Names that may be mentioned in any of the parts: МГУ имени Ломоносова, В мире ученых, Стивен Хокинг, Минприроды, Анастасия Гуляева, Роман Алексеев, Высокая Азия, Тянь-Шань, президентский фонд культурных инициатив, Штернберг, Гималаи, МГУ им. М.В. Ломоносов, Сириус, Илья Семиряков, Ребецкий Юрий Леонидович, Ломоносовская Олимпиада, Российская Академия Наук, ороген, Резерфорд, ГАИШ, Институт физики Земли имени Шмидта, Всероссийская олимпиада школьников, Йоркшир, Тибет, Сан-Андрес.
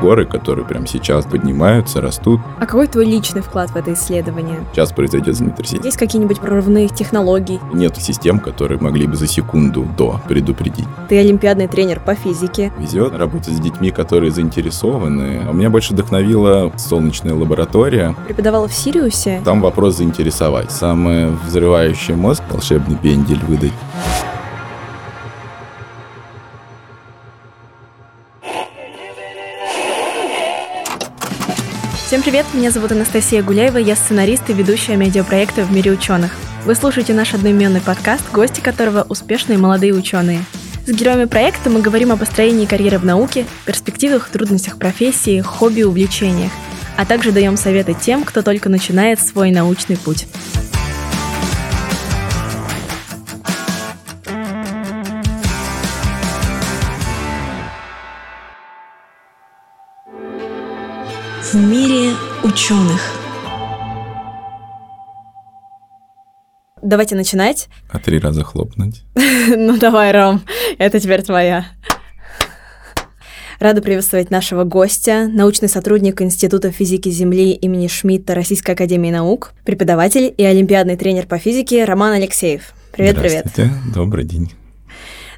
горы, которые прямо сейчас поднимаются, растут. А какой твой личный вклад в это исследование? Сейчас произойдет землетрясение. Есть какие-нибудь прорывные технологии? Нет систем, которые могли бы за секунду до предупредить. Ты олимпиадный тренер по физике. Везет работать с детьми, которые заинтересованы. А меня больше вдохновила солнечная лаборатория. Преподавала в Сириусе? Там вопрос заинтересовать. Самый взрывающий мозг, волшебный пендель выдать. Всем привет, меня зовут Анастасия Гуляева, я сценарист и ведущая медиапроекта «В мире ученых». Вы слушаете наш одноименный подкаст, гости которого – успешные молодые ученые. С героями проекта мы говорим о построении карьеры в науке, перспективах, трудностях профессии, хобби, увлечениях, а также даем советы тем, кто только начинает свой научный путь. В мире ученых. Давайте начинать. А 3 раза хлопнуть. Ну давай, Ром, это теперь твоя. Рада приветствовать нашего гостя, научный сотрудник Института физики Земли имени Шмидта Российской Академии Наук, преподаватель и олимпиадный тренер по физике Роман Алексеев. Привет-привет. Здравствуйте, добрый день.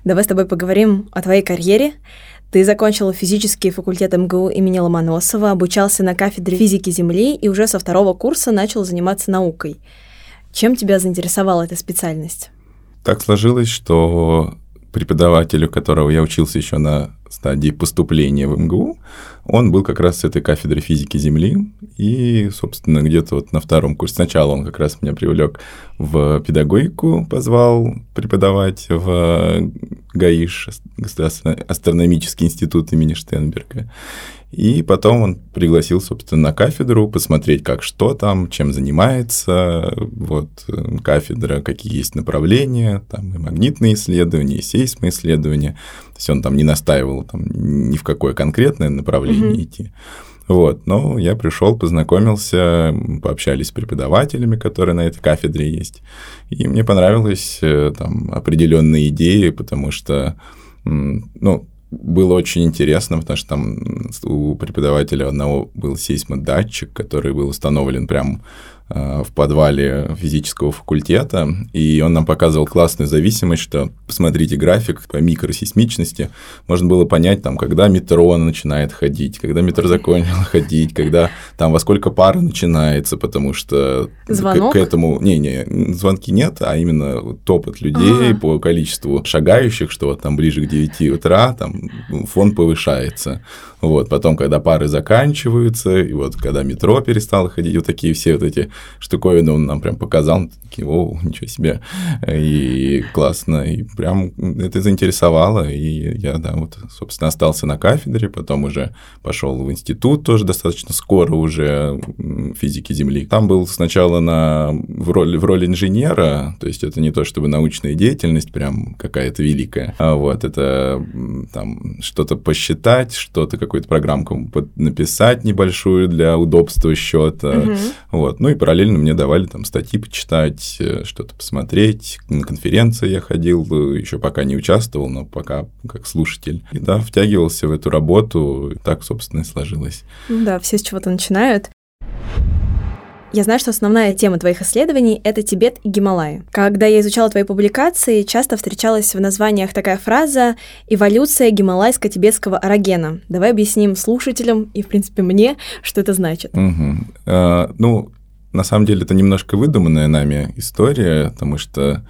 Давай с тобой поговорим о твоей карьере. Ты закончил физический факультет МГУ имени Ломоносова, обучался на кафедре физики Земли и уже со 2-го курса начал заниматься наукой. Чем тебя заинтересовала эта специальность? Так сложилось, что преподавателю, которого я учился еще на стадии поступления в МГУ, он был как раз с этой кафедры физики Земли. И, собственно, где-то вот на 2-м курсе сначала он как раз меня привлек в педагогику, позвал преподавать в ГАИШ, Государственный астрономический институт имени Штернберга. И потом он пригласил, собственно, на кафедру посмотреть, как что там, чем занимается, вот кафедра, какие есть направления, там и магнитные исследования, и сейсмоисследования. То есть он там не настаивал там, ни в какое конкретное направление идти. Вот, но я пришел, познакомился, пообщались с преподавателями, которые на этой кафедре есть, и мне понравились там определенные идеи, потому что, ну, было очень интересно, потому что там у преподавателя одного был сейсмодатчик, который был установлен прямо в подвале физического факультета, и он нам показывал классную зависимость, что, посмотрите, график по микросейсмичности, можно было понять, там, когда метро начинает ходить, когда метро закончило ходить, когда там во сколько пара начинается, потому что к этому... Не, звонки нет, а именно топот людей по количеству шагающих, что вот там ближе к 9 утра там фон повышается. Вот, потом, когда пары заканчиваются, и вот когда метро перестало ходить, вот такие все вот эти штуковины он нам прям показал, такие, о, ничего себе, и классно, и прям это заинтересовало, и я, да, вот, собственно, остался на кафедре, потом уже пошел в институт тоже достаточно скоро уже физики Земли. Там был сначала в роли инженера, то есть это не то чтобы научная деятельность прям какая-то великая, а вот это там что-то посчитать, что-то какую-то программку написать небольшую для удобства счета, вот. Ну и параллельно мне давали там статьи почитать, что-то посмотреть, на конференции я ходил, еще пока не участвовал, но пока как слушатель. И да, втягивался в эту работу, и так, собственно, и сложилось. Да, все с чего-то начинают. Я знаю, что основная тема твоих исследований – это Тибет и Гималаи. Когда я изучала твои публикации, часто встречалась в названиях такая фраза «Эволюция гималайско-тибетского орогена». Давай объясним слушателям и, в принципе, мне, что это значит. Ну, на самом деле, это немножко выдуманная нами история, потому что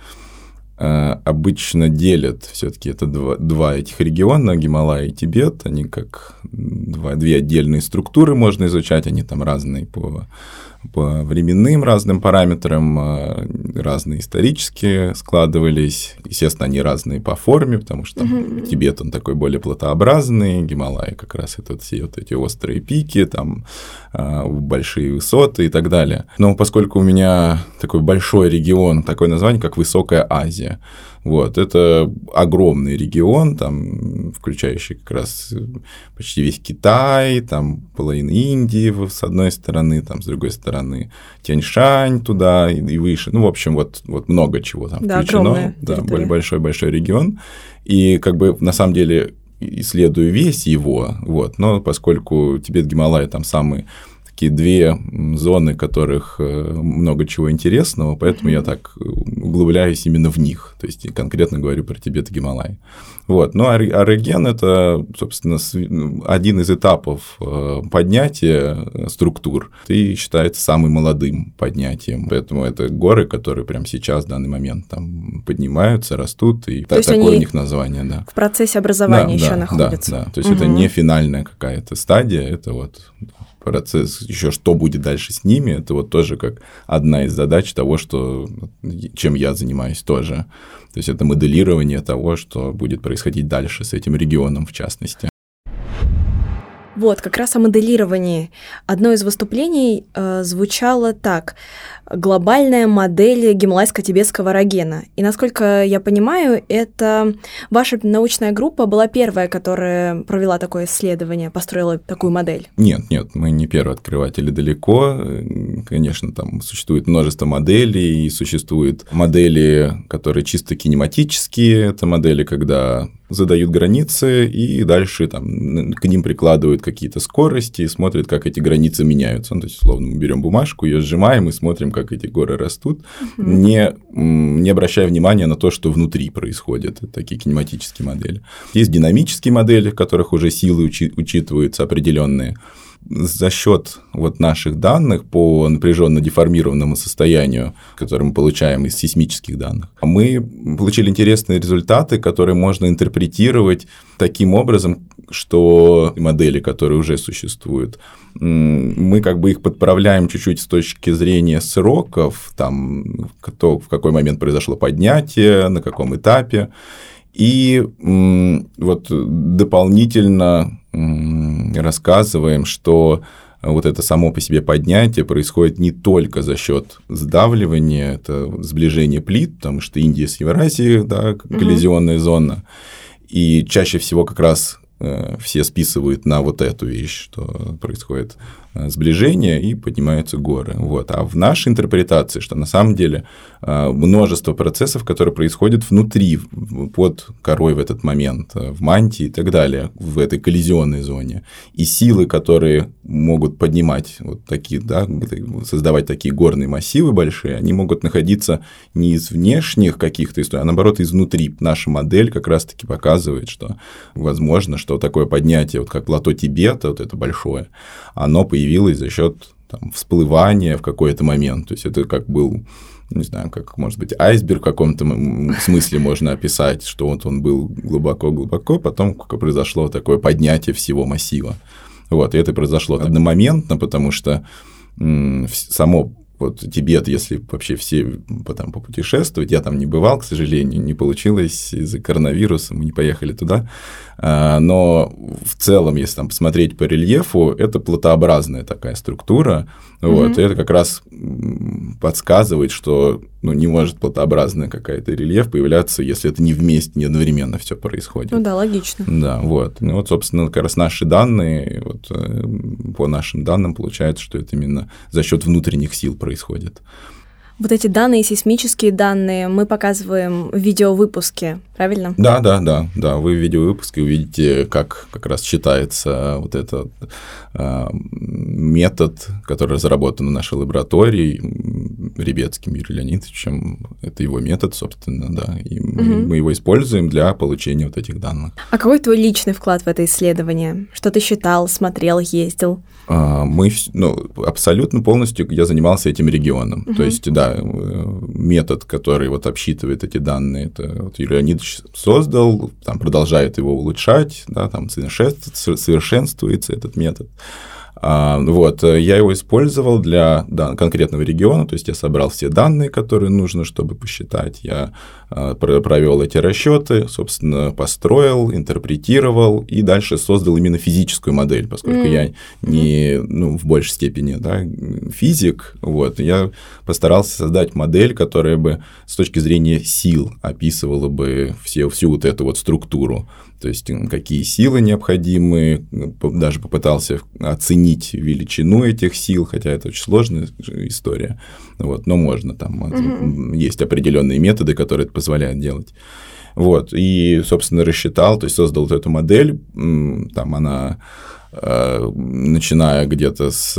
обычно делят все-таки это два этих региона, Гималай и Тибет. Они как две отдельные структуры можно изучать, они там разные по временным разным параметрам, разные исторически складывались. Естественно, они разные по форме, потому что Тибет, он такой более платообразный, Гималай как раз это все вот эти острые пики, там большие высоты и так далее. Но поскольку у меня такой большой регион, такое название, как Высокая Азия, вот, это огромный регион, там, включающий как раз почти весь Китай, там половина Индии с одной стороны, там с другой стороны Тянь-Шань туда и выше. Ну, в общем, вот много чего там включено. Да, большой-большой регион. И как бы на самом деле исследую весь его, вот, но поскольку Тибет-Гималай там самые такие две зоны, в которых много чего интересного, поэтому я так углубляюсь именно в них, то есть конкретно говорю про Тибет-Гималай. Вот. Ну, аэроген – это, собственно, один из этапов поднятия структур и считается самым молодым поднятием. Поэтому это горы, которые прямо сейчас, в данный момент, там, поднимаются, растут, и такое у них название. Да. В процессе образования находятся. Да, да. То есть это не финальная какая-то стадия, это вот процесс, еще что будет дальше с ними, это вот тоже как одна из задач того, что, чем я занимаюсь тоже. То есть это моделирование того, что будет происходить дальше с этим регионом, в частности. Вот, как раз о моделировании. Одно из выступлений звучало так. Глобальная модель гималайско-тибетского аэрогена. И, насколько я понимаю, это ваша научная группа была первая, которая провела такое исследование, построила такую модель? Нет, мы не первые открыватели далеко. Конечно, там существует множество моделей, и существуют модели, которые чисто кинематические. Это модели, когда задают границы, и дальше там, к ним прикладывают какие-то скорости и смотрят, как эти границы меняются. Ну, то есть, условно, мы берем бумажку, ее сжимаем и смотрим, как эти горы растут, не обращая внимания на то, что внутри происходит. Это такие кинематические модели. Есть динамические модели, в которых уже силы учитываются определенные. За счет вот наших данных по напряженно-деформированному состоянию, которое мы получаем из сейсмических данных, мы получили интересные результаты, которые можно интерпретировать таким образом, что модели, которые уже существуют, мы как бы их подправляем чуть-чуть с точки зрения сроков, там, кто, в какой момент произошло поднятие, на каком этапе. И вот дополнительно рассказываем, что вот это само по себе поднятие происходит не только за счет сдавливания, это сближение плит, потому что Индия с Евразией, да, коллизионная зона, и чаще всего как раз все списывают на вот эту вещь, что происходит сближение и поднимаются горы. Вот. А в нашей интерпретации, что на самом деле множество процессов, которые происходят внутри, под корой в этот момент, в мантии и так далее, в этой коллизионной зоне, и силы, которые могут поднимать вот такие, да, создавать такие горные массивы большие, они могут находиться не из внешних каких-то историй, а наоборот изнутри. Наша модель как раз-таки показывает, что возможно, что такое поднятие, вот как плато Тибета, вот это большое, оно появилось за счет всплывания в какой-то момент. То есть это как был, не знаю, как, может быть, айсберг в каком-то смысле можно описать, что вот он был глубоко-глубоко, потом произошло такое поднятие всего массива. Вот, и это произошло одномоментно, потому что само вот Тибет, если вообще все потом попутешествовать, я там не бывал, к сожалению, не получилось из-за коронавируса, мы не поехали туда, но в целом, если там посмотреть по рельефу, это платообразная такая структура, вот, и это как раз подсказывает, что не может платообразная какая-то рельеф появляться, если это не вместе, не одновременно все происходит. Ну да, логично. Да, вот. Ну вот, собственно, как раз наши данные, вот, по нашим данным получается, что это именно за счет внутренних сил происходит. Вот эти данные, сейсмические данные, мы показываем в видеовыпуске, правильно? Да. Вы в видеовыпуске увидите, как раз считается вот этот метод, который разработан в нашей лаборатории Ребецким Юрием Леонидовичем. Это его метод, собственно, да. И мы его используем для получения вот этих данных. А какой твой личный вклад в это исследование? Что ты считал, смотрел, ездил? Абсолютно полностью я занимался этим регионом. То есть, да, метод, который вот обсчитывает эти данные, это вот Юрий Леонидович создал, там продолжает его улучшать, да, там совершенствуется этот метод. Вот, я его использовал для конкретного региона, то есть я собрал все данные, которые нужно, чтобы посчитать, я провел эти расчеты, собственно, построил, интерпретировал и дальше создал именно физическую модель, поскольку я не, в большей степени, да, физик, вот, я постарался создать модель, которая бы с точки зрения сил описывала бы всю вот эту вот структуру. То есть какие силы необходимы, даже попытался оценить величину этих сил, хотя это очень сложная история, вот, но можно, там есть определенные методы, которые это позволяют делать. Вот, и, собственно, рассчитал, то есть создал вот эту модель, там она, начиная где-то с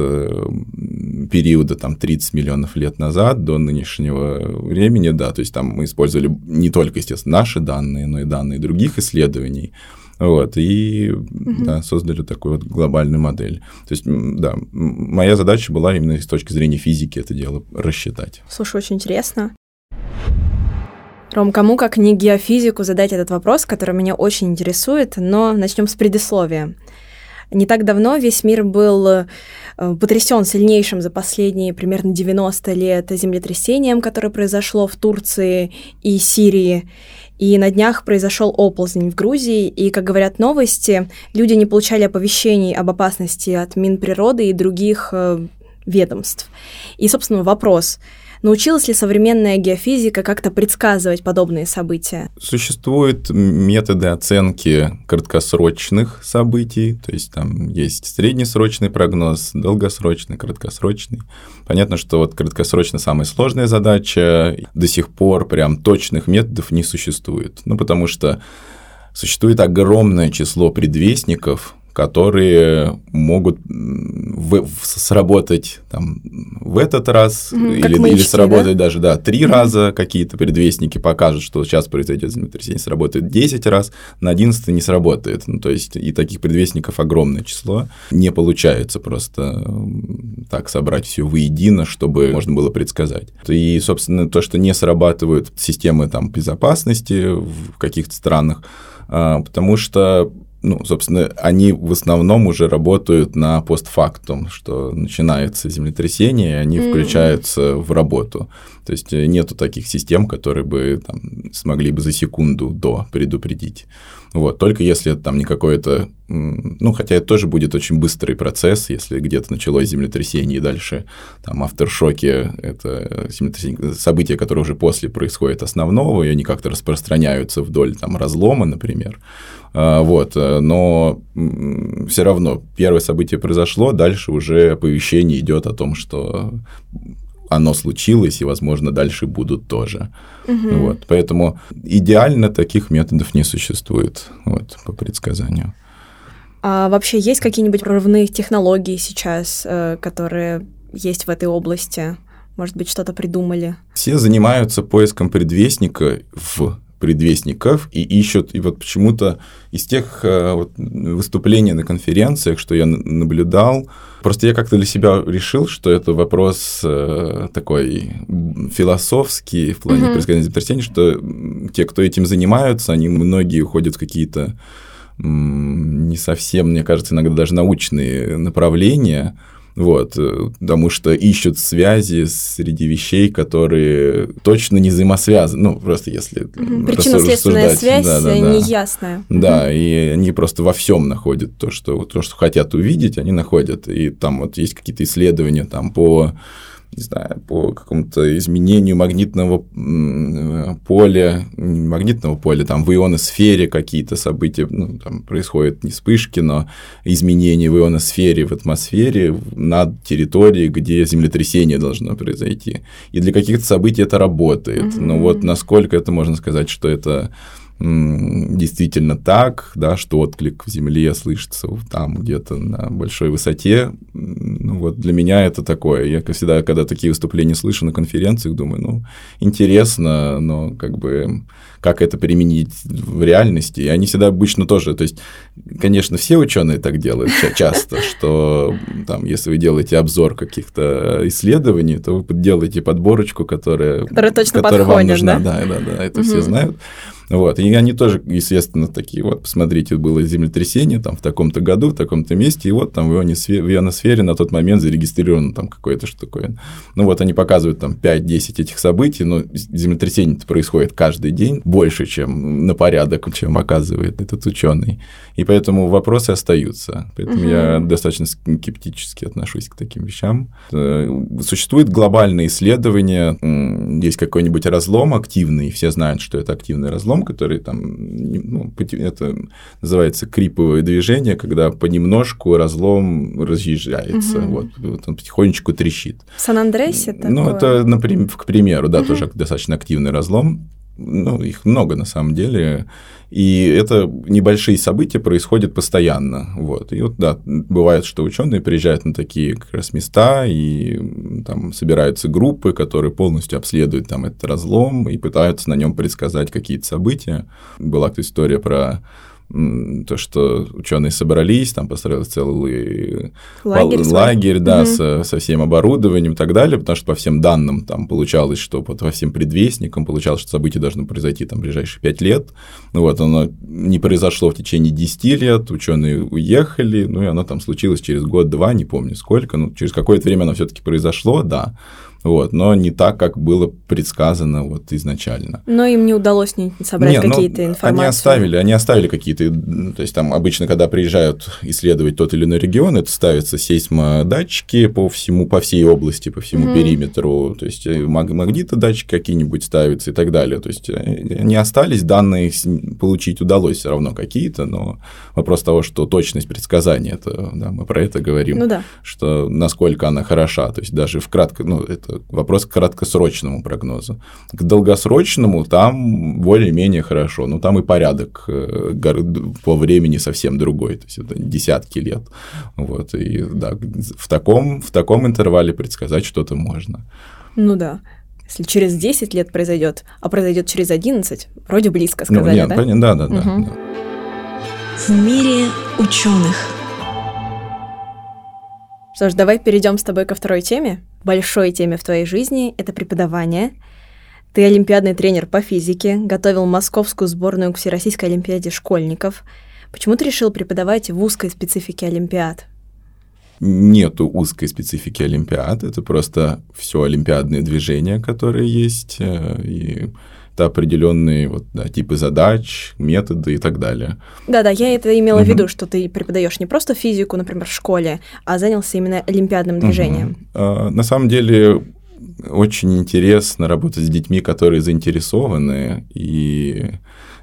периода там, 30 миллионов лет назад до нынешнего времени, да, то есть там мы использовали не только, естественно, наши данные, но и данные других исследований, вот, и да, создали такую вот глобальную модель. То есть, да, моя задача была именно с точки зрения физики это дело рассчитать. Слушай, очень интересно. Ром, кому как не геофизику задать этот вопрос, который меня очень интересует, но начнем с предисловия. Не так давно весь мир был потрясен сильнейшим за последние примерно 90 лет землетрясением, которое произошло в Турции и Сирии. И на днях произошел оползень в Грузии, и, как говорят новости, люди не получали оповещений об опасности от Минприроды и других ведомств. И, собственно, вопрос. Научилась ли современная геофизика как-то предсказывать подобные события? Существуют методы оценки краткосрочных событий, то есть там есть среднесрочный прогноз, долгосрочный, краткосрочный. Понятно, что вот краткосрочно самая сложная задача, до сих пор прям точных методов не существует, ну потому что существует огромное число предвестников, которые могут сработать там, в этот раз или сработать даже да, 3 раза, какие-то предвестники покажут, что сейчас произойдет землетрясение, сработает 10 раз, на 11 не сработает. Ну, то есть и таких предвестников огромное число. Не получается просто так собрать все воедино, чтобы можно было предсказать. И, собственно, то, что не срабатывают системы там, безопасности в каких-то странах, потому что ну, собственно, они в основном уже работают на постфактум, что начинается землетрясение, и они включаются в работу. То есть нету таких систем, которые бы там, смогли бы за секунду до предупредить. Вот, только если там не какое-то... Ну, хотя это тоже будет очень быстрый процесс, если где-то началось землетрясение, и дальше там афтершоки, это события, которые уже после происходят основного, и они как-то распространяются вдоль там, разлома, например. Вот, но все равно первое событие произошло, дальше уже оповещение идет о том, что оно случилось, и, возможно, дальше будут тоже. Вот, поэтому идеально таких методов не существует вот, по предсказанию. А вообще есть какие-нибудь прорывные технологии сейчас, которые есть в этой области? Может быть, что-то придумали? Все занимаются поиском предвестников и ищут, и вот почему-то из тех вот, выступлений на конференциях, что я наблюдал, просто я как-то для себя решил, что это вопрос такой философский в плане предсказания землетрясений, что те, кто этим занимаются, они многие уходят в какие-то не совсем, мне кажется, иногда даже научные направления, вот, потому что ищут связи среди вещей, которые точно не взаимосвязаны. Ну, просто если причинно-следственная связь неясная. Да, и они просто во всем находят то, что хотят увидеть, они находят. И там вот есть какие-то исследования там, по какому-то изменению магнитного поля, там в ионосфере какие-то события, ну, там происходят не вспышки, но изменения в ионосфере, в атмосфере, над территорией, где землетрясение должно произойти. И для каких-то событий это работает. Но вот насколько это можно сказать, что это действительно так, да, что отклик в земле слышится там где-то на большой высоте. Ну, вот для меня это такое. Я всегда, когда такие выступления слышу на конференциях, думаю, ну, интересно, но как бы как это применить в реальности. И они всегда обычно тоже, то есть, конечно, все ученые так делают часто, что там, если вы делаете обзор каких-то исследований, то вы делаете подборочку, которая точно подходит, вам нужна. Да, это все знают. Вот, и они тоже, естественно, такие, вот, посмотрите, было землетрясение там в таком-то году, в таком-то месте, и вот там в ионосфере на тот момент зарегистрировано там какое-то штуковина. Ну, вот они показывают там 5-10 этих событий, но землетрясение-то происходит каждый день, больше, чем на порядок, чем оказывает этот ученый. И поэтому вопросы остаются. Поэтому я достаточно скептически отношусь к таким вещам. Существует глобальное исследование, есть какой-нибудь разлом активный, все знают, что это активный разлом, который там, ну, это называется криповое движение, когда понемножку разлом разъезжается, вот он потихонечку трещит. В Сан-Андресе такое? Ну, это, например, к примеру, да, тоже достаточно активный разлом. Ну, их много на самом деле, и это небольшие события происходят постоянно, вот, и вот, да, бывает, что ученые приезжают на такие как раз места, и там собираются группы, которые полностью обследуют там этот разлом и пытаются на нем предсказать какие-то события. Была какая-то история про то, что ученые собрались, там построили целый лагерь да, со всем оборудованием и так далее, потому что по всем данным там получалось, что по всем предвестникам получалось, что событие должно произойти там в ближайшие 5 лет. Вот, оно не произошло в течение 10 лет, ученые уехали, ну и оно там случилось через год-два, не помню сколько, но через какое-то время оно все-таки произошло, да. Вот, но не так, как было предсказано вот изначально. Но им не удалось собрать какие-то информации. Они оставили какие-то, то есть там обычно, когда приезжают исследовать тот или иной регион, это ставятся сейсмодатчики по всей области, по всему периметру, то есть магнитодатчики какие-нибудь ставятся и так далее. То есть они остались, данные получить удалось все равно какие-то, но вопрос того, что точность предсказания, это, да, мы про это говорим, что насколько она хороша, то есть даже вкратце, это вопрос к краткосрочному прогнозу. К долгосрочному там более-менее хорошо, но там и порядок по времени совсем другой, то есть это десятки лет. Вот, и да, в таком интервале предсказать что-то можно. Ну да. Если через 10 лет произойдет, а произойдет через 11, вроде близко сказали, ну, нет, да? Понятно, да, да. В мире ученых. Что ж, давай перейдем с тобой ко второй теме. Большой теме в твоей жизни – это преподавание. Ты олимпиадный тренер по физике, готовил московскую сборную к Всероссийской олимпиаде школьников. Почему ты решил преподавать в узкой специфике олимпиад? Нету узкой специфики олимпиад, это просто все олимпиадные движения, которые есть, и это определенные вот, да, типы задач, методы и так далее. Да-да, я это имела в виду, что ты преподаешь не просто физику, например, в школе, а занялся именно олимпиадным движением. На самом деле очень интересно работать с детьми, которые заинтересованы, и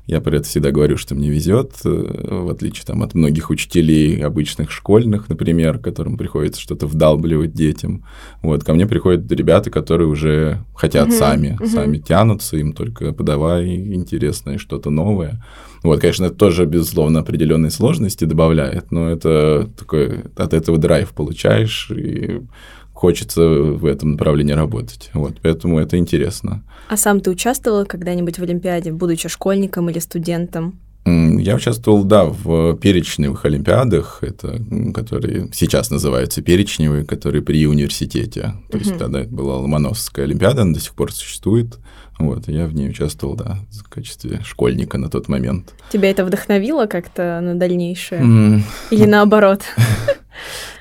я про это всегда говорю, что мне везет, в отличие там, от многих учителей, обычных школьных, например, которым приходится что-то вдалбливать детям. Вот, ко мне приходят ребята, которые уже хотят сами тянутся, им только подавай интересное что-то новое. Вот, конечно, это тоже, безусловно, определенные сложности добавляет, но это такой, от этого драйв получаешь, и хочется в этом направлении работать, вот, поэтому это интересно. А сам ты участвовал когда-нибудь в Олимпиаде, будучи школьником или студентом? Я участвовал, да, в перечневых олимпиадах, это, которые сейчас называются перечневые, которые при университете, то есть тогда это была Ломоносовская Олимпиада, она до сих пор существует, вот, и я в ней участвовал, да, в качестве школьника на тот момент. Тебя это вдохновило как-то на дальнейшее? Или наоборот?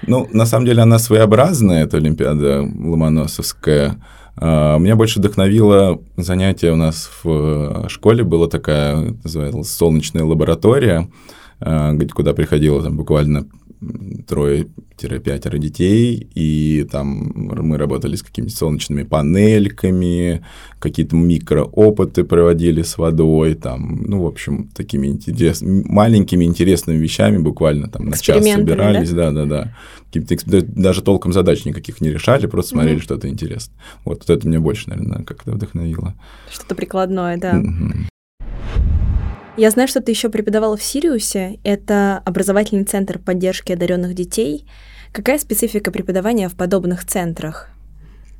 Ну, на самом деле, она своеобразная, эта Олимпиада Ломоносовская. Меня больше вдохновило занятие у нас в школе, была такая, называлась «Солнечная лаборатория», куда приходило там буквально 3-5 детей, и там мы работали с какими-то солнечными панельками, какие-то микроопыты проводили с водой, там, ну, в общем, такими маленькими интересными вещами буквально там на час собирались, да-да-да. Даже толком задач никаких не решали, просто смотрели что-то интересное. Вот это меня больше, наверное, как-то вдохновило. Что-то прикладное, да. Я знаю, что ты еще преподавала в Сириусе. Это образовательный центр поддержки одаренных детей. Какая специфика преподавания в подобных центрах?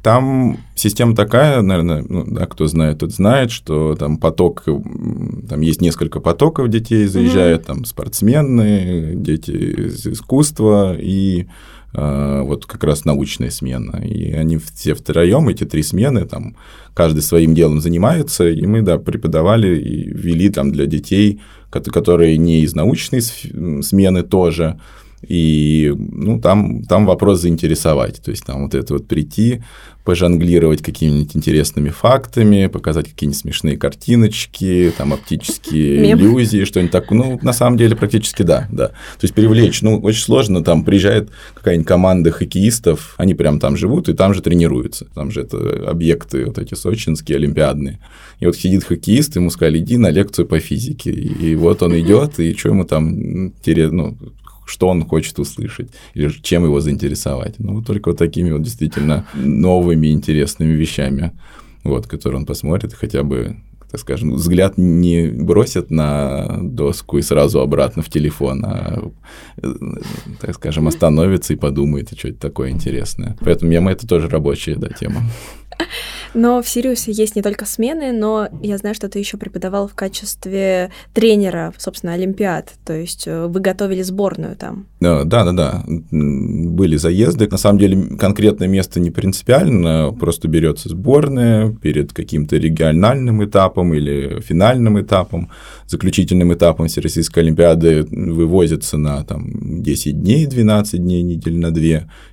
Там система такая, наверное, ну, да, кто знает, тот знает, что там поток, там есть несколько потоков детей, заезжают там спортсмены, дети из искусства и вот как раз научная смена. И они все втроем, эти три смены, там каждый своим делом занимается, и мы, да, преподавали и вели там для детей, которые не из научной смены тоже. И ну, там вопрос заинтересовать, то есть там вот это вот прийти, пожонглировать какими-нибудь интересными фактами, показать какие-нибудь смешные картиночки, там оптические иллюзии, что-нибудь такое, ну, на самом деле практически да, то есть привлечь, ну, очень сложно, там приезжает какая-нибудь команда хоккеистов, они прям там живут и там же тренируются, там же это объекты вот эти сочинские, олимпиадные, и вот сидит хоккеист, ему сказали, иди на лекцию по физике, и вот он идет, и что ему там, ну, что он хочет услышать, или чем его заинтересовать. Ну, только вот такими вот действительно новыми интересными вещами, вот, которые он посмотрит, хотя бы так скажем, взгляд не бросят на доску и сразу обратно в телефон, а, так скажем, остановится и подумает, что это такое интересное. Поэтому мемы — это тоже рабочая, да, тема. Но в Сириусе есть не только смены, но я знаю, что ты еще преподавал в качестве тренера, собственно, олимпиад, то есть вы готовили сборную там. Да. Были заезды. На самом деле конкретное место не принципиально, просто берется сборная перед каким-то региональным этапом или финальным этапом, заключительным этапом Всероссийской олимпиады вывозится на там, 10 дней, 12 дней, недель на 2,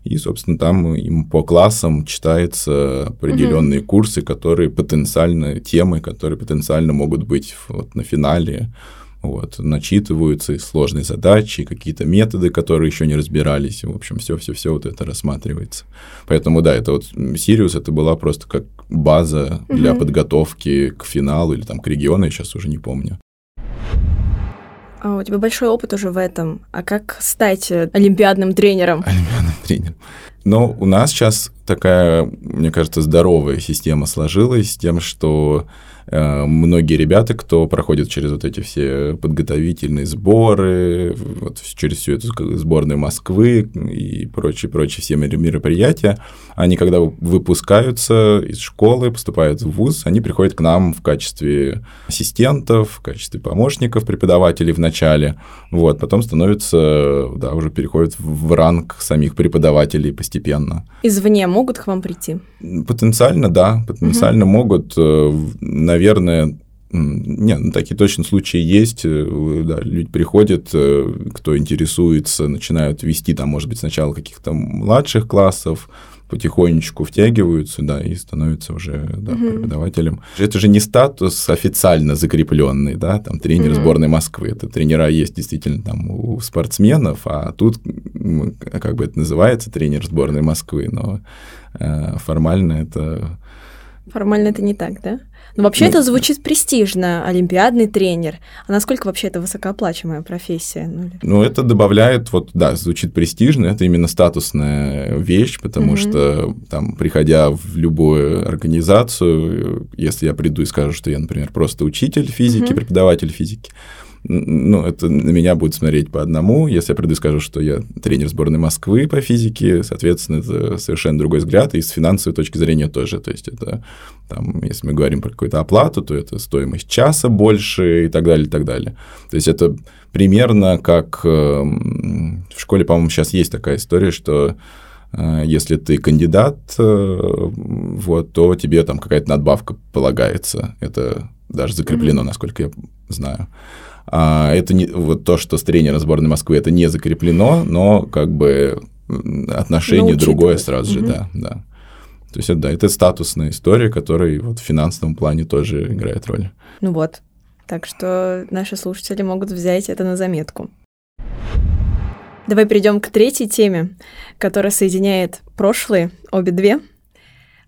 и, собственно, там им по классам читается определенные курсы, которые потенциально, темы, которые потенциально могут быть вот на финале, вот, начитываются и сложные задачи, и какие-то методы, которые еще не разбирались, в общем, все вот это рассматривается. Поэтому, да, это вот Сириус, это была просто как база для подготовки к финалу или там к региону, я сейчас уже не помню. А у тебя большой опыт уже в этом, а как стать олимпиадным тренером? Олимпиадным тренером. Но у нас сейчас такая, мне кажется, здоровая система сложилась с тем, что многие ребята, кто проходит через вот эти все подготовительные сборы, вот через всю эту сборную Москвы и прочие все мероприятия, они когда выпускаются из школы, поступают в вуз, они приходят к нам в качестве ассистентов, в качестве помощников преподавателей в начале, вот, потом становятся, да, уже переходят в ранг самих преподавателей постепенно. Извне могут к вам прийти? Потенциально, да, могут, наверное, такие точно случаи есть, да, люди приходят, кто интересуется, начинают вести там, может быть, сначала каких-то младших классов, потихонечку втягиваются, да, и становятся уже, да, преподавателем. Это же не статус официально закрепленный, да, там тренер сборной Москвы. Это тренера есть действительно там у спортсменов, а тут, как бы это называется, тренер сборной Москвы, но формально это не так, да? Но вообще это звучит престижно, олимпиадный тренер. А насколько вообще это высокооплачиваемая профессия? Это добавляет, звучит престижно, это именно статусная вещь, потому что, там, приходя в любую организацию, если я приду и скажу, что я, например, просто учитель физики, преподаватель физики, это на меня будут смотреть по одному. Если я приду и скажу, что я тренер сборной Москвы по физике, соответственно, это совершенно другой взгляд, и с финансовой точки зрения тоже. То есть это, там, если мы говорим про какую-то оплату, то это стоимость часа больше и так далее, и так далее. То есть это примерно как в школе, по-моему, сейчас есть такая история, что если ты кандидат, вот, то тебе там какая-то надбавка полагается. Это даже закреплено, насколько я знаю. Это не, вот то, что с тренером сборной Москвы, это не закреплено, но как бы отношение другое сразу же, да. То есть, да, это статусная история, которая вот в финансовом плане тоже играет роль. Так что наши слушатели могут взять это на заметку. Давай перейдем к третьей теме, которая соединяет прошлые, обе две.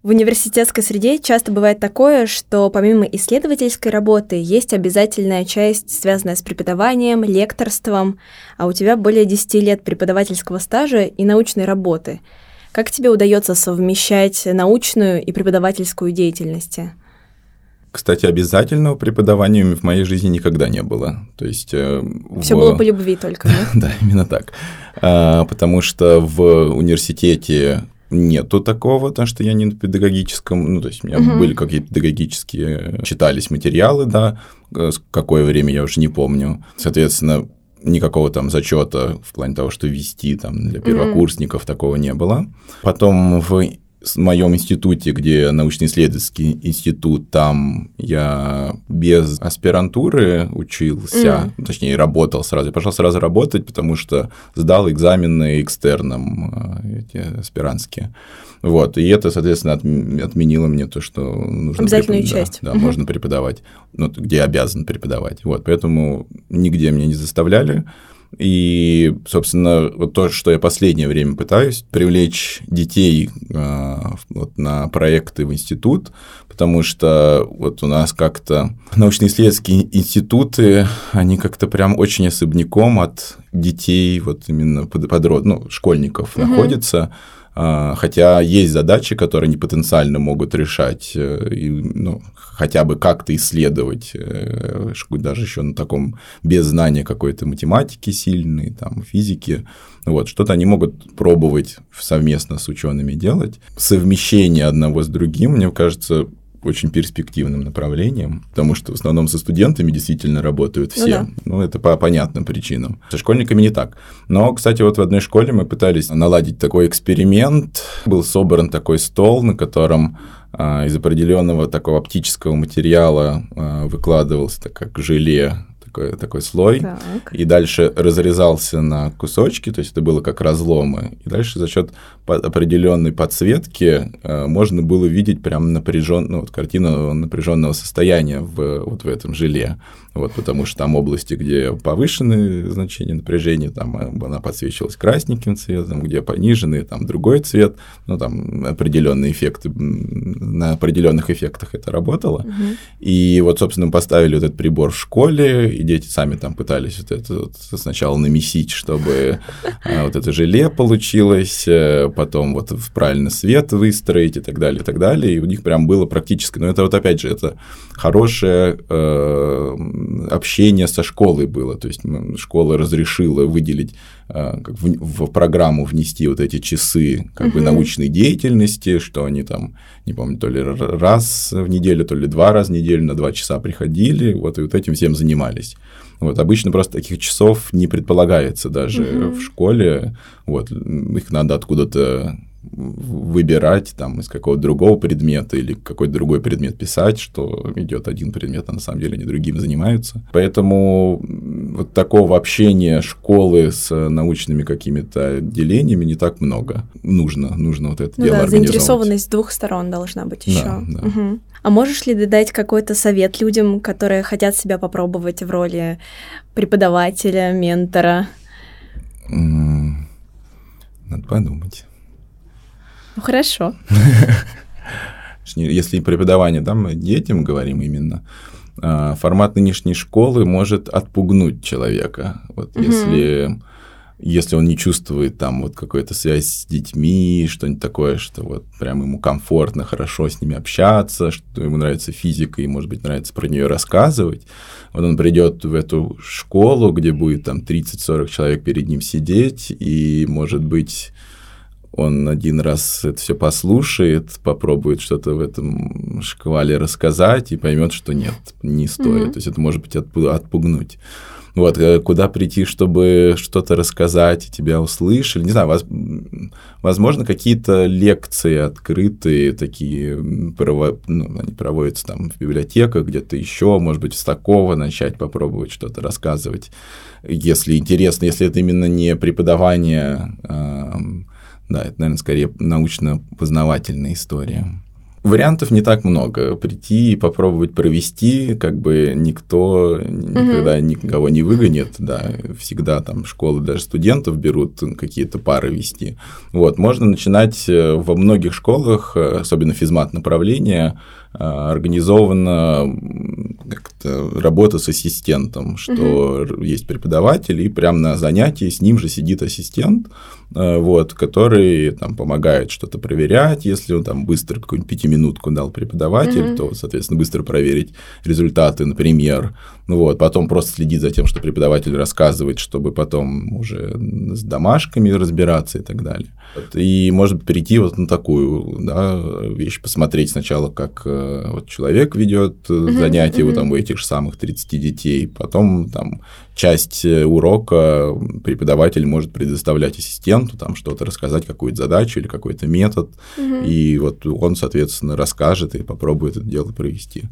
В университетской среде часто бывает такое, что помимо исследовательской работы есть обязательная часть, связанная с преподаванием, лекторством, а у тебя более 10 лет преподавательского стажа и научной работы. Как тебе удается совмещать научную и преподавательскую деятельность? Кстати, обязательного преподавания в моей жизни никогда не было. То есть, все было по любви только. Да, именно так. Потому что в университете нету такого, потому что я не на педагогическом, то есть у меня были какие-то педагогические, читались материалы, да, какое время, я уже не помню. Соответственно, никакого там зачета в плане того, что вести там для первокурсников, такого не было. Потом в моем институте, где научно-исследовательский институт, там я без аспирантуры учился, точнее, работал сразу. Я пошел сразу работать, потому что сдал экзамены экстерном, эти аспирантские. Вот, и это, соответственно, отменило мне то, что нужно обязательную часть. Да, можно преподавать, где обязан преподавать. Вот, поэтому нигде меня не заставляли. И, собственно, вот то, что я последнее время пытаюсь, привлечь детей на проекты в институт, потому что вот у нас как-то научно-исследовательские институты, они как-то прям очень особняком от детей, вот именно школьников находятся. хотя есть задачи, которые они потенциально могут решать, и, ну, хотя бы как-то исследовать, даже еще на таком, без знания какой-то математики сильной, там, физики, вот, что-то они могут пробовать совместно с учеными делать. Совмещение одного с другим, мне кажется, очень перспективным направлением, потому что в основном со студентами действительно работают все. Ну, да. Ну, это по понятным причинам. Со школьниками не так. Но, кстати, вот в одной школе мы пытались наладить такой эксперимент. Был собран такой стол, на котором из определенного такого оптического материала выкладывался, так как желе, такой слой, так. И дальше разрезался на кусочки, то есть это было как разломы, и дальше за счет определенной подсветки можно было видеть прям картину напряженного состояния в этом желе, вот, потому что там области, где повышенные значения напряжения, там она подсвечивалась красненьким цветом, где пониженные, там другой цвет, ну там определенные эффекты, на определенных эффектах это работало, и вот, собственно, поставили вот этот прибор в школе, и дети сами там пытались вот это вот сначала намесить, чтобы вот это желе получилось, потом вот правильно свет выстроить и так далее, и так далее. И у них прям было практически... Но это вот опять же, это хорошее общение со школой было. То есть школа разрешила выделить, в программу внести вот эти часы как бы научной деятельности, что они там, не помню, то ли раз в неделю, то ли два раза в неделю на 2 часа приходили, вот и вот этим всем занимались. Вот, обычно просто таких часов не предполагается даже в школе, вот, их надо откуда-то выбирать, там, из какого-то другого предмета или какой-то другой предмет писать, что идет один предмет, а на самом деле они другим занимаются. Поэтому вот такого общения школы с научными какими-то отделениями не так много. Нужно вот это дело организовать. Заинтересованность с двух сторон должна быть еще. Да. А можешь ли ты дать какой-то совет людям, которые хотят себя попробовать в роли преподавателя, ментора? Надо подумать. Ну, хорошо. Если преподавание, да, мы детям говорим именно, формат нынешней школы может отпугнуть человека. Вот если он не чувствует там вот какую-то связь с детьми, что-нибудь такое, что вот прям ему комфортно, хорошо с ними общаться, что ему нравится физика и, может быть, нравится про нее рассказывать, вот он придет в эту школу, где будет там 30-40 человек перед ним сидеть, и, может быть, он один раз это все послушает, попробует что-то в этом шквале рассказать и поймет, что нет, не стоит. То есть это может быть отпугнуть. Вот, куда прийти, чтобы что-то рассказать, тебя услышали. Не знаю, возможно, какие-то лекции открытые, такие, они проводятся там в библиотеках, где-то еще, может быть, с такого начать попробовать что-то рассказывать. Если интересно, если это именно не преподавание, да, это, наверное, скорее научно-познавательная история. Вариантов не так много. Прийти и попробовать провести, как бы никто никогда никого не выгонит, да, всегда там школы даже студентов берут какие-то пары вести. Вот, можно начинать во многих школах, особенно физмат направления, организована как-то работа с ассистентом, что есть преподаватель, и прямо на занятии с ним же сидит ассистент, вот, который там помогает что-то проверять, если он там быстро какую-нибудь пятиминутку дал преподаватель, то, соответственно, быстро проверить результаты, например, вот, потом просто следит за тем, что преподаватель рассказывает, чтобы потом уже с домашками разбираться и так далее. И, может быть, перейти вот на такую, да, вещь, посмотреть сначала, как вот человек ведет занятия вот там у этих же самых 30 детей, потом там часть урока преподаватель может предоставлять ассистенту, там что-то рассказать, какую-то задачу или какой-то метод, и вот он, соответственно, расскажет и попробует это дело провести.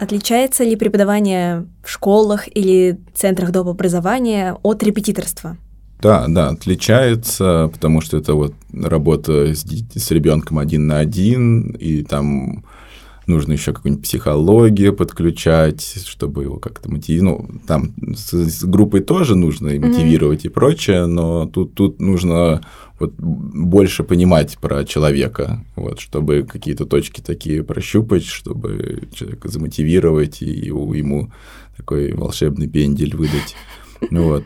Отличается ли преподавание в школах или центрах доп. Образования от репетиторства? Да, отличается, потому что это вот работа с ребенком один на один, и там нужно еще какую-нибудь психологию подключать, чтобы его как-то мотивировать. Ну, там с группой тоже нужно и мотивировать, и прочее, но тут нужно вот больше понимать про человека, вот, чтобы какие-то точки такие прощупать, чтобы человека замотивировать и ему такой волшебный пендель выдать. Вот.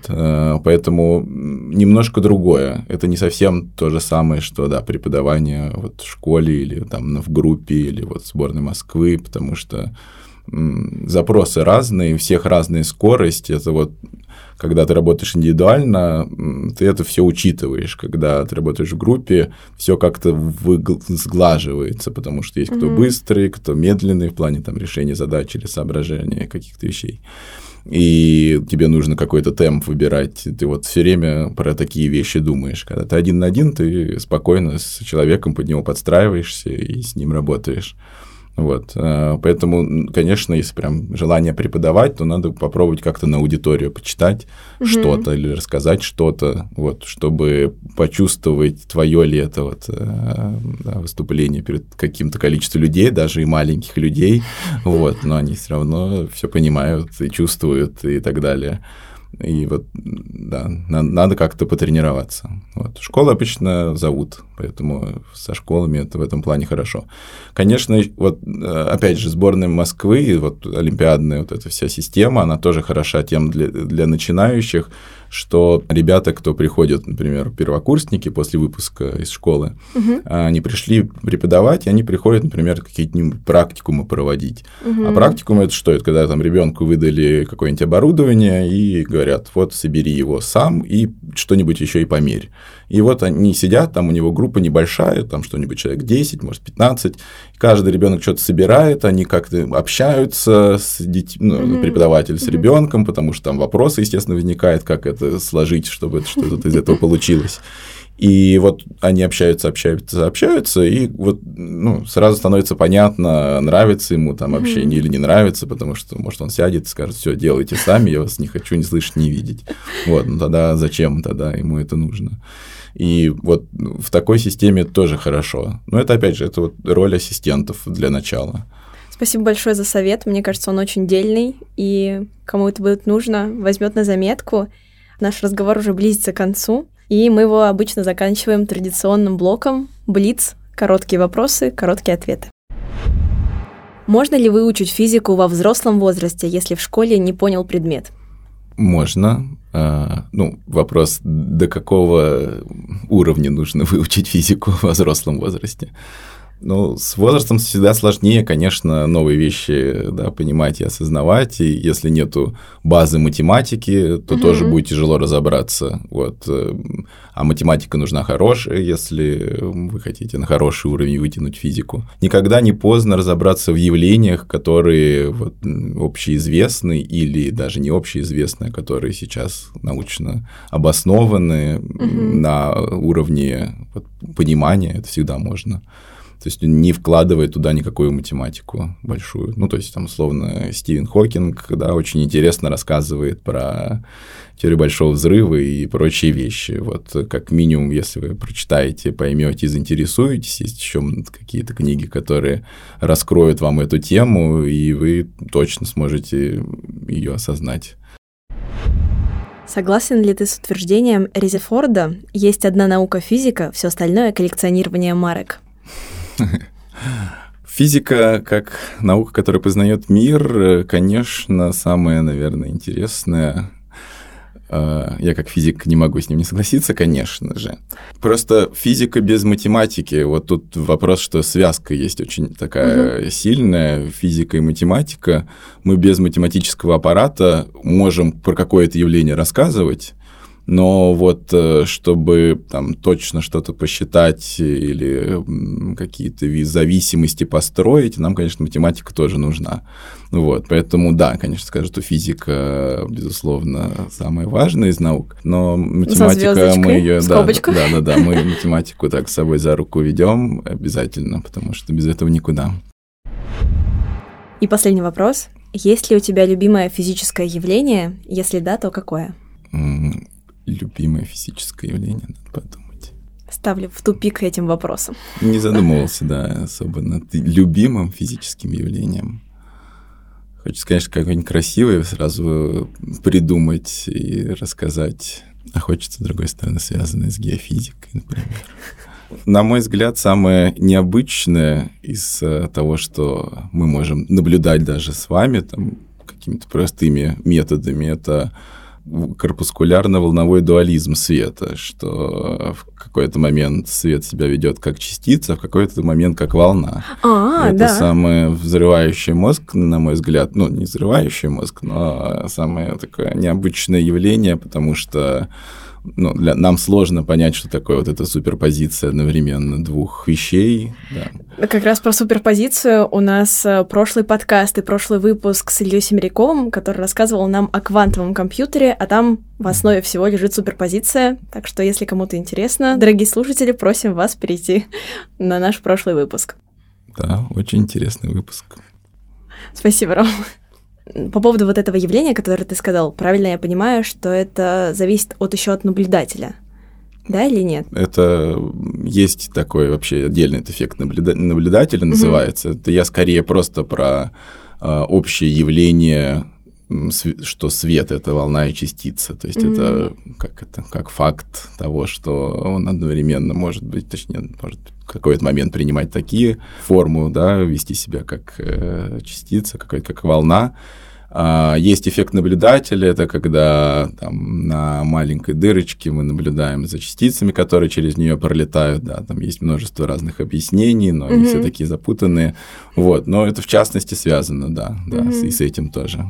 Поэтому немножко другое. Это не совсем то же самое, что да, преподавание вот в школе или там, в группе, или вот в сборной Москвы, потому что запросы разные, у всех разная скорость. Это вот когда ты работаешь индивидуально, ты это все учитываешь. Когда ты работаешь в группе, все как-то сглаживается, потому что есть кто быстрый, кто медленный в плане там, решения задач или соображения каких-то вещей. И тебе нужно какой-то темп выбирать. Ты вот все время про такие вещи думаешь. Когда ты один на один, ты спокойно с человеком под него подстраиваешься и с ним работаешь. Вот. Поэтому, конечно, если прям желание преподавать, то надо попробовать как-то на аудиторию почитать что-то или рассказать что-то, вот, чтобы почувствовать, твое ли это вот, выступление перед каким-то количеством людей, даже и маленьких людей, вот, но они все равно все понимают и чувствуют и так далее. И вот, да, надо как-то потренироваться. Вот. Школы обычно зовут, поэтому со школами это в этом плане хорошо. Конечно, вот опять же, сборная Москвы и вот олимпиадная вот эта вся система, она тоже хороша тем для начинающих, что ребята, кто приходят, например, первокурсники после выпуска из школы, они пришли преподавать, и они приходят, например, какие-нибудь практикумы проводить. А практикум – это что? Это когда там ребенку выдали какое-нибудь оборудование и говорят, вот, собери его сам и что-нибудь еще и померь. И вот они сидят, там у него группа небольшая, там что-нибудь человек 10, может, 15, каждый ребенок что-то собирает, они как-то общаются с преподаватель с ребенком, потому что там вопросы, естественно, возникают, как это сложить, чтобы что-то из этого получилось. И вот они общаются, и вот сразу становится понятно, нравится ему там общение или не нравится, потому что, может, он сядет и скажет, все, делайте сами, я вас не хочу ни слышать, ни видеть. Вот, ну тогда зачем тогда ему это нужно? И вот в такой системе тоже хорошо. Но это, опять же, это вот роль ассистентов для начала. Спасибо большое за совет, мне кажется, он очень дельный, и кому это будет нужно, возьмет на заметку. Наш разговор уже близится к концу. И мы его обычно заканчиваем традиционным блоком «Блиц» – короткие вопросы, короткие ответы. Можно ли выучить физику во взрослом возрасте, если в школе не понял предмет? Можно. Вопрос, до какого уровня нужно выучить физику во взрослом возрасте? С возрастом всегда сложнее, конечно, новые вещи понимать и осознавать, и если нету базы математики, то тоже будет тяжело разобраться, вот. А математика нужна хорошая, если вы хотите на хороший уровень вытянуть физику. Никогда не поздно разобраться в явлениях, которые вот, общеизвестны или даже не общеизвестны, а которые сейчас научно обоснованы на уровне вот, понимания, это всегда можно. То есть, не вкладывая туда никакую математику большую. Условно, Стивен Хокинг, очень интересно рассказывает про теорию Большого Взрыва и прочие вещи. Вот, как минимум, если вы прочитаете, поймете, заинтересуетесь, есть еще какие-то книги, которые раскроют вам эту тему, и вы точно сможете ее осознать. Согласен ли ты с утверждением Резерфорда? Есть одна наука физика, все остальное – коллекционирование марок. Физика, как наука, которая познает мир, конечно, самая, наверное, интересная. Я как физик не могу с ним не согласиться, конечно же. Просто физика без математики. Вот тут вопрос, что связка есть очень такая сильная, физика и математика. Мы без математического аппарата можем про какое-то явление рассказывать, но вот чтобы там точно что-то посчитать или какие-то зависимости построить, нам, конечно, математика тоже нужна. Вот, поэтому, да, конечно, скажу, что физика, безусловно, самая важная из наук, но математика мы ее... мы математику так с собой за руку ведем обязательно, потому что без этого никуда. И последний вопрос. Есть ли у тебя любимое физическое явление? Если да, то какое? Любимое физическое явление, надо подумать. Ставлю в тупик этим вопросом. Не задумывался, особо над любимым физическим явлением. Хочется, конечно, какое-нибудь красивое сразу придумать и рассказать. А хочется, с другой стороны, связанное с геофизикой, например. На мой взгляд, самое необычное из того, что мы можем наблюдать даже с вами, там, какими-то простыми методами, это корпускулярно-волновой дуализм света, что в какой-то момент свет себя ведет как частица, а в какой-то момент как волна. Это самый взрывающий мозг, на мой взгляд, ну, не взрывающий мозг, но самое такое необычное явление, потому что ну, нам сложно понять, что такое вот эта суперпозиция одновременно двух вещей. Да. Как раз про суперпозицию у нас прошлый подкаст и прошлый выпуск с Ильей Семиряковым, который рассказывал нам о квантовом компьютере, а там в основе всего лежит суперпозиция. Так что, если кому-то интересно, дорогие слушатели, просим вас перейти на наш прошлый выпуск. Да, очень интересный выпуск. Спасибо, Ром. По поводу вот этого явления, которое ты сказал, правильно я понимаю, что это зависит от наблюдателя, да или нет? Это есть такой вообще отдельный эффект наблюдателя называется. Это я скорее просто про общее явление, что свет – это волна и частица. То есть это как факт того, что он одновременно может быть, точнее, может в какой-то момент принимать такие формы, да, вести себя как частица, как волна. Есть эффект наблюдателя, это когда там, на маленькой дырочке мы наблюдаем за частицами, которые через нее пролетают, да, там есть множество разных объяснений, но они все такие запутанные, вот, но это в частности связано, да, и с этим тоже.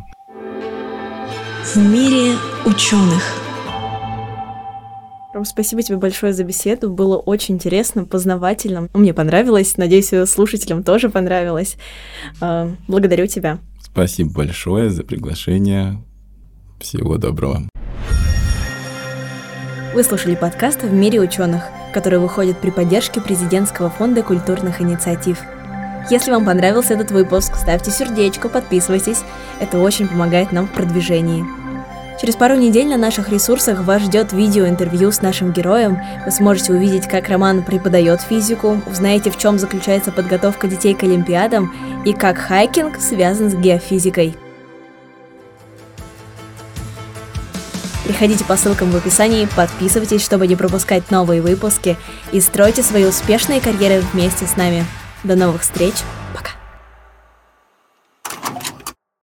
В мире ученых. Ром, спасибо тебе большое за беседу. Было очень интересно, познавательно. Мне понравилось. Надеюсь, слушателям тоже понравилось. Благодарю тебя. Спасибо большое за приглашение. Всего доброго. Вы слушали подкаст «В мире ученых», который выходит при поддержке президентского фонда культурных инициатив. Если вам понравился этот выпуск, ставьте сердечко, подписывайтесь. Это очень помогает нам в продвижении. Через пару недель на наших ресурсах вас ждет видеоинтервью с нашим героем. Вы сможете увидеть, как Роман преподает физику, узнаете, в чем заключается подготовка детей к олимпиадам и как хайкинг связан с геофизикой. Переходите по ссылкам в описании, подписывайтесь, чтобы не пропускать новые выпуски и стройте свои успешные карьеры вместе с нами. До новых встреч!